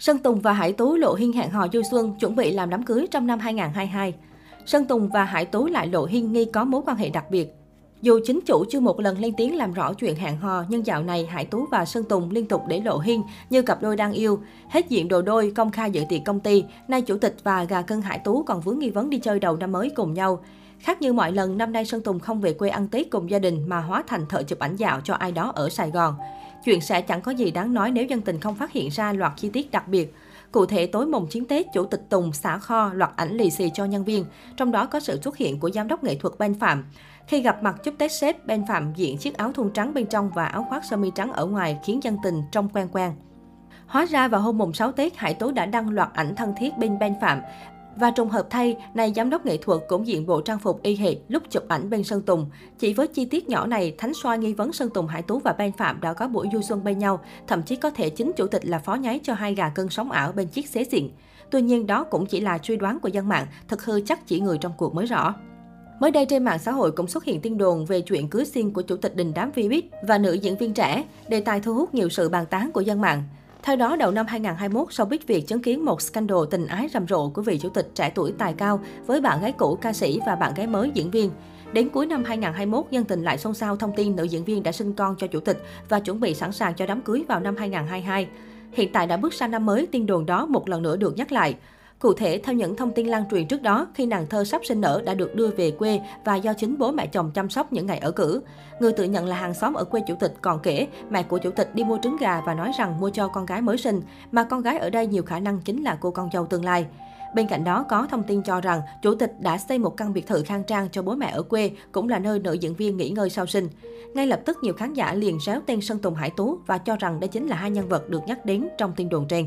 Sơn Tùng và Hải Tú lộ hinh hẹn hò du xuân, chuẩn bị làm đám cưới trong năm 2022. Sơn Tùng và Hải Tú lại lộ hinh nghi có mối quan hệ đặc biệt. Dù chính chủ chưa một lần lên tiếng làm rõ chuyện hẹn hò, nhưng dạo này Hải Tú và Sơn Tùng liên tục để lộ hinh như cặp đôi đang yêu. Hết diện đồ đôi, công khai dự tiệc công ty, nay chủ tịch và gà cưng Hải Tú còn vướng nghi vấn đi chơi đầu năm mới cùng nhau. Khác như mọi lần, năm nay Sơn Tùng không về quê ăn Tết cùng gia đình mà hóa thành thợ chụp ảnh dạo cho ai đó ở Sài Gòn. Chuyện sẽ chẳng có gì đáng nói nếu dân tình không phát hiện ra loạt chi tiết đặc biệt. Cụ thể, tối mùng 9 Tết, Chủ tịch Tùng xả kho loạt ảnh lì xì cho nhân viên, trong đó có sự xuất hiện của giám đốc nghệ thuật Ben Phạm. Khi gặp mặt chúc Tết sếp, Ben Phạm diện chiếc áo thun trắng bên trong và áo khoác sơ mi trắng ở ngoài khiến dân tình trông quen quen. Hóa ra vào hôm mùng 6 Tết, Hải Tú đã đăng loạt ảnh thân thiết bên Ben Phạm. Và trùng hợp thay, này giám đốc nghệ thuật cũng diện bộ trang phục y hệt lúc chụp ảnh bên Sơn Tùng. Chỉ với chi tiết nhỏ này, Thánh Soi nghi vấn Sơn Tùng, Hải Tú và Ben Phạm đã có buổi du xuân bên nhau, thậm chí có thể chính chủ tịch là phó nháy cho hai gà cưng sống ảo bên chiếc xế xịn. Tuy nhiên, đó cũng chỉ là suy đoán của dân mạng, thực hư chắc chỉ người trong cuộc mới rõ. Mới đây trên mạng xã hội cũng xuất hiện tin đồn về chuyện cưới xin của chủ tịch đình đám Vbiz và nữ diễn viên trẻ, đề tài thu hút nhiều sự bàn tán của dân mạng. Theo đó, đầu năm 2021, showbiz Việt chứng kiến một scandal tình ái rầm rộ của vị chủ tịch trẻ tuổi tài cao với bạn gái cũ ca sĩ và bạn gái mới diễn viên. Đến cuối năm 2021, dân tình lại xôn xao thông tin nữ diễn viên đã sinh con cho chủ tịch và chuẩn bị sẵn sàng cho đám cưới vào năm 2022. Hiện tại đã bước sang năm mới, tin đồn đó một lần nữa được nhắc lại. Cụ thể, theo những thông tin lan truyền trước đó, khi nàng thơ sắp sinh nở đã được đưa về quê và do chính bố mẹ chồng chăm sóc những ngày ở cữ. Người tự nhận là hàng xóm ở quê chủ tịch còn kể, mẹ của chủ tịch đi mua trứng gà và nói rằng mua cho con gái mới sinh, mà con gái ở đây nhiều khả năng chính là cô con dâu tương lai. Bên cạnh đó, có thông tin cho rằng chủ tịch đã xây một căn biệt thự khang trang cho bố mẹ ở quê, cũng là nơi nữ diễn viên nghỉ ngơi sau sinh. Ngay lập tức, nhiều khán giả liền réo tên Sơn Tùng, Hải Tú và cho rằng đây chính là hai nhân vật được nhắc đến trong tin đồn trên.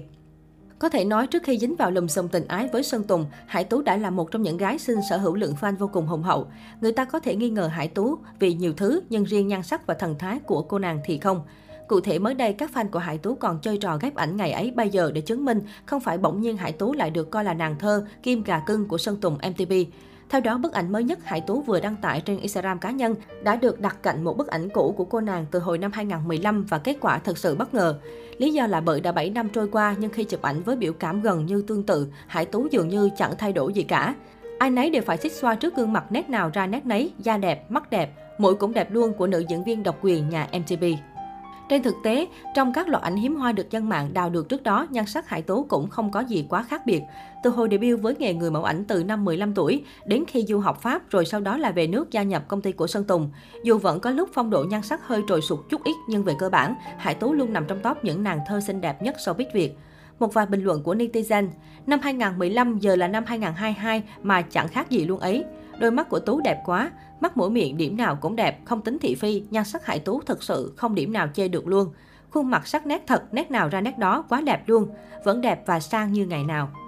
Có thể nói, trước khi dính vào lùm xùm tình ái với Sơn Tùng, Hải Tú đã là một trong những gái xinh sở hữu lượng fan vô cùng hùng hậu. Người ta có thể nghi ngờ Hải Tú vì nhiều thứ, nhưng riêng nhan sắc và thần thái của cô nàng thì không. Cụ thể, mới đây, các fan của Hải Tú còn chơi trò ghép ảnh ngày ấy bây giờ để chứng minh không phải bỗng nhiên Hải Tú lại được coi là nàng thơ, kim gà cưng của Sơn Tùng MTP. Theo đó, bức ảnh mới nhất Hải Tú vừa đăng tải trên Instagram cá nhân đã được đặt cạnh một bức ảnh cũ của cô nàng từ hồi năm 2015 và kết quả thật sự bất ngờ. Lý do là bởi đã 7 năm trôi qua nhưng khi chụp ảnh với biểu cảm gần như tương tự, Hải Tú dường như chẳng thay đổi gì cả. Ai nấy đều phải xích xoa trước gương mặt nét nào ra nét nấy, da đẹp, mắt đẹp, mũi cũng đẹp luôn của nữ diễn viên độc quyền nhà MTP. Trên thực tế, trong các loạt ảnh hiếm hoa được dân mạng đào được trước đó, nhan sắc Hải Tú cũng không có gì quá khác biệt. Từ hồi debut với nghề người mẫu ảnh từ năm 15 tuổi, đến khi du học Pháp rồi sau đó là về nước gia nhập công ty của Sơn Tùng. Dù vẫn có lúc phong độ nhan sắc hơi trồi sụt chút ít nhưng về cơ bản, Hải Tú luôn nằm trong top những nàng thơ xinh đẹp nhất showbiz Việt. Một vài bình luận của netizen, năm 2015 giờ là năm 2022 mà chẳng khác gì luôn ấy. Đôi mắt của Tú đẹp quá, mắt mũi miệng điểm nào cũng đẹp, không tính thị phi, nhan sắc Hải Tú thật sự không điểm nào chê được luôn. Khuôn mặt sắc nét thật, nét nào ra nét đó, quá đẹp luôn, vẫn đẹp và sang như ngày nào.